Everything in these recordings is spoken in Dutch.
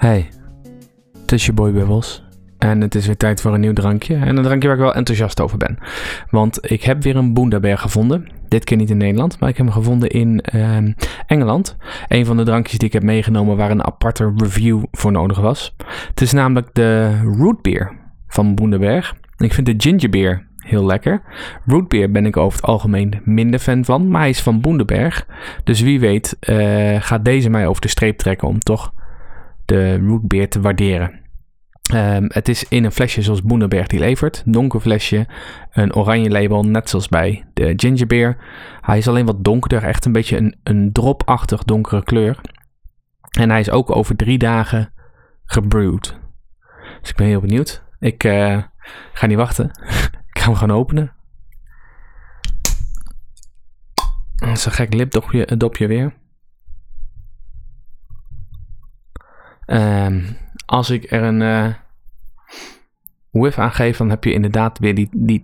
Hey, het is je boy Bubbles. En het is weer tijd voor een nieuw drankje. En een drankje waar ik wel enthousiast over ben. Want ik heb weer een Bundaberg gevonden. Dit keer niet in Nederland, maar ik heb hem gevonden in Engeland. Een van de drankjes die ik heb meegenomen waar een aparte review voor nodig was. Het is namelijk de rootbeer van Bundaberg. Ik vind de gingerbeer heel lekker. Rootbeer ben ik over het algemeen minder fan van. Maar hij is van Bundaberg. Dus wie weet gaat deze mij over de streep trekken om toch de rootbeer te waarderen. Het is in een flesje zoals Bundaberg die levert. Donker flesje, een oranje label, net zoals bij de gingerbeer. Hij is alleen wat donkerder, echt een beetje een dropachtig donkere kleur. En hij is ook over 3 dagen gebrewd. Dus ik ben heel benieuwd. Ik ga niet wachten. Ik ga hem gewoon openen. Dat is een gek lipdopje weer. Als ik er een whiff aan geef, dan heb je inderdaad weer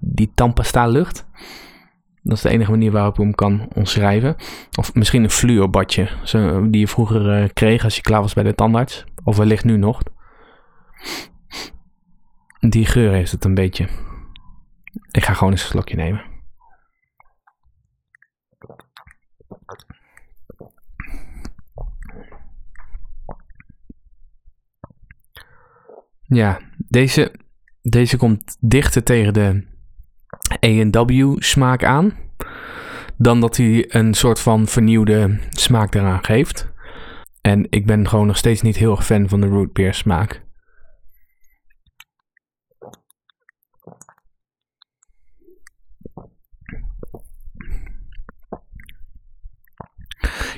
die tampesta lucht. Dat is de enige manier waarop ik hem kan omschrijven. Of misschien een fluorbadje, die je vroeger kreeg als je klaar was bij de tandarts. Of wellicht nu nog. Die geur heeft het een beetje. Ik ga gewoon eens een slokje nemen. Ja, deze komt dichter tegen de A&W smaak aan. Dan dat hij een soort van vernieuwde smaak eraan geeft. En ik ben gewoon nog steeds niet heel erg fan van de rootbeer smaak.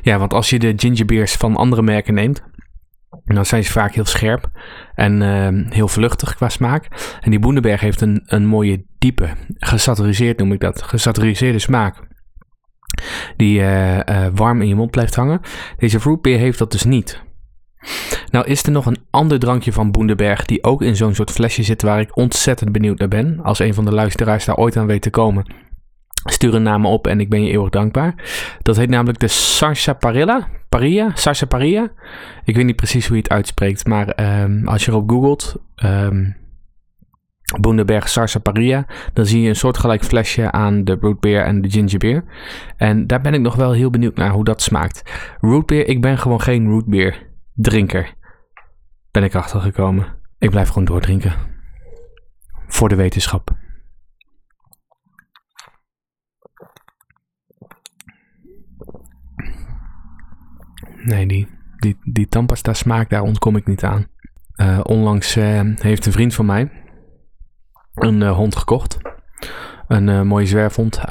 Ja, want als je de gingerbeers van andere merken neemt, dan zijn ze vaak heel scherp en heel vluchtig qua smaak. En die Bundaberg heeft een mooie diepe, gesaturiseerd noem ik dat, gesaturiseerde smaak. Die warm in je mond blijft hangen. Deze rootbeer heeft dat dus niet. Nou is er nog een ander drankje van Bundaberg die ook in zo'n soort flesje zit waar ik ontzettend benieuwd naar ben. Als een van de luisteraars daar ooit aan weet te komen, stuur een naam op en ik ben je eeuwig dankbaar. Dat heet namelijk de Sarsaparilla. Ik weet niet precies hoe je het uitspreekt, maar als je erop googelt, Bundaberg Sarsaparilla, dan zie je een soortgelijk flesje aan de rootbeer en de gingerbeer. En daar ben ik nog wel heel benieuwd naar hoe dat smaakt. Rootbeer, ik ben gewoon geen rootbeer drinker. Ben ik achtergekomen. Ik blijf gewoon doordrinken. Voor de wetenschap. Nee, die tandpasta smaak, daar ontkom ik niet aan. Onlangs heeft een vriend van mij een hond gekocht. Een mooie zwerfhond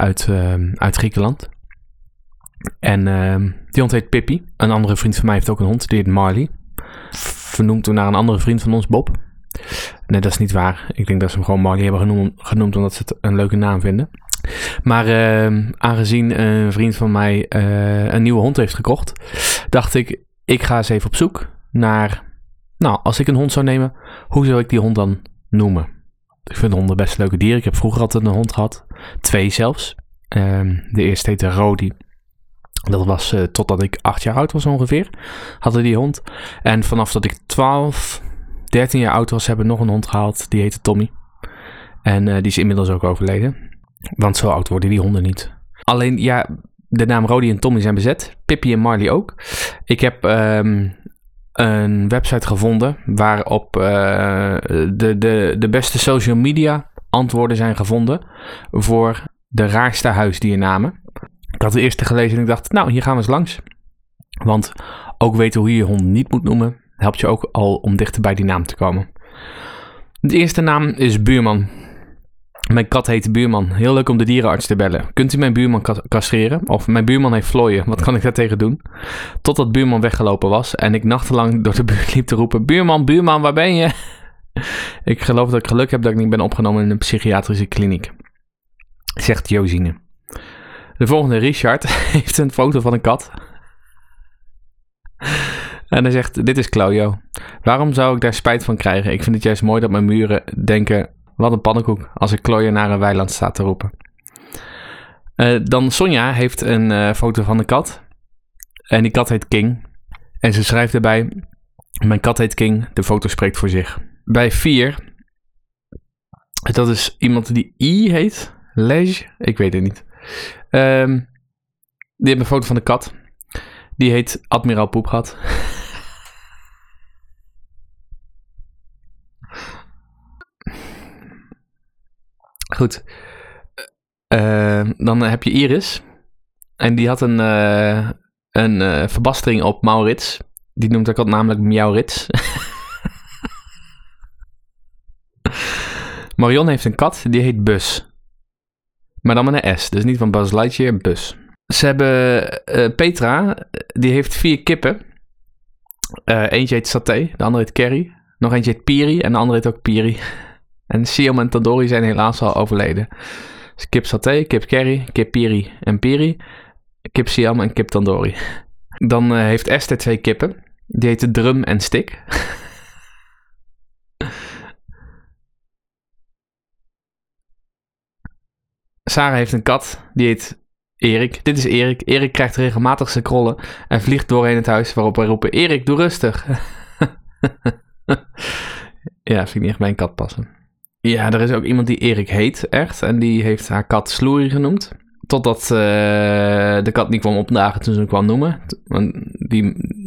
uit Griekenland. En die hond heet Pippi. Een andere vriend van mij heeft ook een hond, die heet Marley. Vernoemd toen naar een andere vriend van ons, Bob. Nee, dat is niet waar. Ik denk dat ze hem gewoon Marley hebben genoemd omdat ze het een leuke naam vinden. Maar aangezien een vriend van mij een nieuwe hond heeft gekocht, dacht ik, ik ga eens even op zoek naar, nou, als ik een hond zou nemen, hoe zou ik die hond dan noemen? Ik vind honden best leuke dieren. Ik heb vroeger altijd een hond gehad. 2 zelfs. De eerste heette Rodi. Dat was totdat ik 8 jaar oud was ongeveer, hadden die hond. En vanaf dat ik 13 jaar oud was, hebben we nog een hond gehaald. Die heette Tommy. En die is inmiddels ook overleden. Want zo oud worden die honden niet. Alleen, ja, de naam Rodi en Tommy zijn bezet. Pippi en Marley ook. Ik heb een website gevonden waarop de beste social media antwoorden zijn gevonden voor de raarste huisdiernamen. Ik had de eerste gelezen en ik dacht, nou, hier gaan we eens langs. Want ook weten hoe je je hond niet moet noemen, helpt je ook al om dichter bij die naam te komen. De eerste naam is Buurman. Mijn kat heet Buurman. Heel leuk om de dierenarts te bellen. Kunt u mijn buurman castreren? Of mijn buurman heeft vlooien. Wat kan ik daartegen doen? Totdat Buurman weggelopen was en ik nachtenlang door de buurt liep te roepen: Buurman, Buurman, waar ben je? Ik geloof dat ik geluk heb dat ik niet ben opgenomen in een psychiatrische kliniek. Zegt Josine. De volgende, Richard, heeft een foto van een kat. En hij zegt, dit is Claudio. Waarom zou ik daar spijt van krijgen? Ik vind het juist mooi dat mijn muren denken: wat een pannenkoek als ik klooien naar een weiland sta te roepen. Dan Sonja heeft een foto van een kat. En die kat heet King. En ze schrijft erbij: Mijn kat heet King. De foto spreekt voor zich. Bij 4. Dat is iemand die I heet. Lege? Ik weet het niet. Die heeft een foto van de kat. Die heet Admiraal Poepgat. Goed. Dan heb je Iris. En die had een verbastering op Maurits. Die noemt haar kat namelijk Miauwrits. Marion heeft een kat, die heet Bus. Maar dan met een S. Dus niet van Buzz Lightyear, Bus. Ze hebben Petra, die heeft 4 kippen. Eentje heet Saté, de andere heet Kerry. Nog eentje heet Piri en de andere heet ook Piri. En Siam en Tandori zijn helaas al overleden. Dus kip Saté, kip Kerry, kip Piri en Piri. Kip Siam en kip Tandori. Dan heeft Esther 2 kippen. Die heet Drum en Stick. Sarah heeft een kat. Die heet Erik. Dit is Erik. Erik krijgt regelmatig zijn krollen. En vliegt doorheen het huis waarop wij roepen... Erik, doe rustig. Ja, vind ik niet echt bij een kat passen. Ja, er is ook iemand die Erik heet. Echt. En die heeft haar kat Sloerie genoemd. Totdat de kat niet kwam opdagen toen ze hem kwam noemen.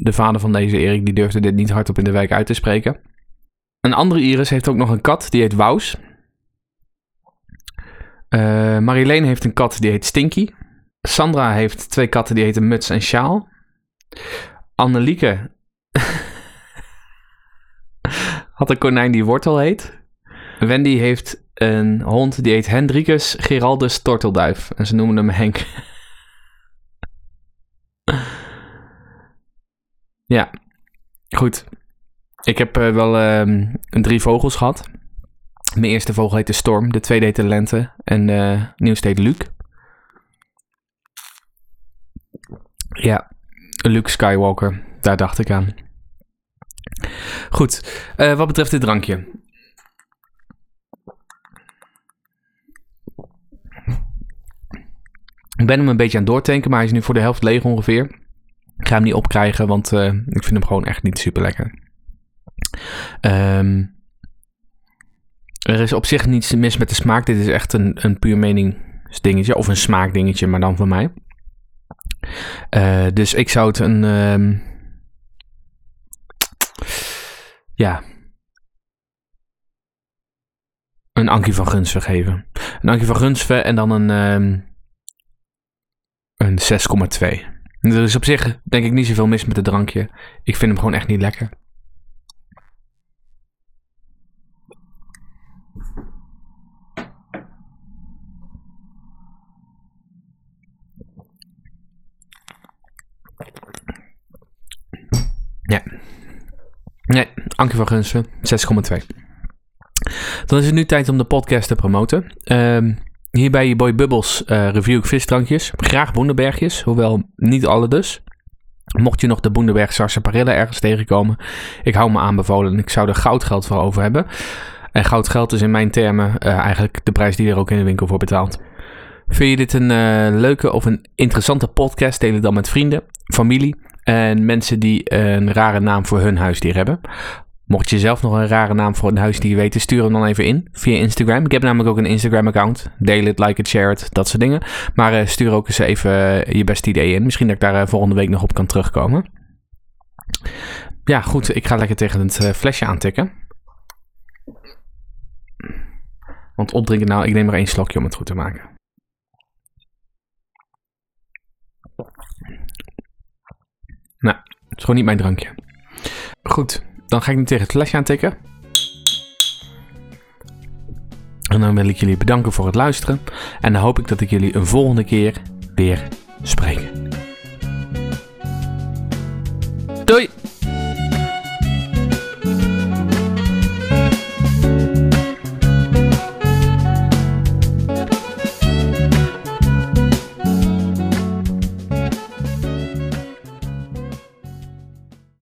De vader van deze Erik die durfde dit niet hardop in de wijk uit te spreken. Een andere Iris heeft ook nog een kat, die heet Waus. Marilene heeft een kat, die heet Stinky. Sandra heeft 2 katten, die heten Muts en Sjaal. Annelieke had een konijn die Wortel heet. Wendy heeft een hond die heet Hendrikus Geraldus Tortelduif. En ze noemen hem Henk. Ja, goed. Ik heb wel 3 vogels gehad. Mijn eerste vogel heette Storm. De tweede heette Lente. En de nieuwste heet Luc. Ja, Luke Skywalker. Daar dacht ik aan. Goed, wat betreft dit drankje... Ik ben hem een beetje aan het doortanken, maar hij is nu voor de helft leeg ongeveer. Ik ga hem niet opkrijgen, want ik vind hem gewoon echt niet super lekker. Er is op zich niets mis met de smaak. Dit is echt een puur meningsdingetje of een smaakdingetje, maar dan van mij. Dus ik zou het een... ja... Een Ankie van Gunsve geven. Een Ankie van Gunsve en dan een 6,2. Er is op zich denk ik niet zoveel mis met het drankje. Ik vind hem gewoon echt niet lekker. Ja. Nee, Ankie van Gunsve, 6,2. Dan is het nu tijd om de podcast te promoten. Hier bij je boy Bubbles review ik visdrankjes. Graag Bundabergjes, hoewel niet alle dus. Mocht je nog de Bundaberg Sarsaparilla ergens tegenkomen, ik hou me aanbevolen en ik zou er goudgeld voor over hebben. En goudgeld is in mijn termen eigenlijk de prijs die je er ook in de winkel voor betaalt. Vind je dit een leuke of een interessante podcast, deel het dan met vrienden, familie en mensen die een rare naam voor hun huisdier hebben. Mocht je zelf nog een rare naam voor een huisdier weten, stuur hem dan even in via Instagram. Ik heb namelijk ook een Instagram-account. Deel het, like het, share het, dat soort dingen. Maar stuur ook eens even je beste ideeën in. Misschien dat ik daar volgende week nog op kan terugkomen. Ja, goed. Ik ga lekker tegen het flesje aantikken. Want opdrinken nou, ik neem maar 1 slokje om het goed te maken. Nou, het is gewoon niet mijn drankje. Goed. Dan ga ik nu tegen het flesje aantikken. En dan wil ik jullie bedanken voor het luisteren. En dan hoop ik dat ik jullie een volgende keer weer spreek.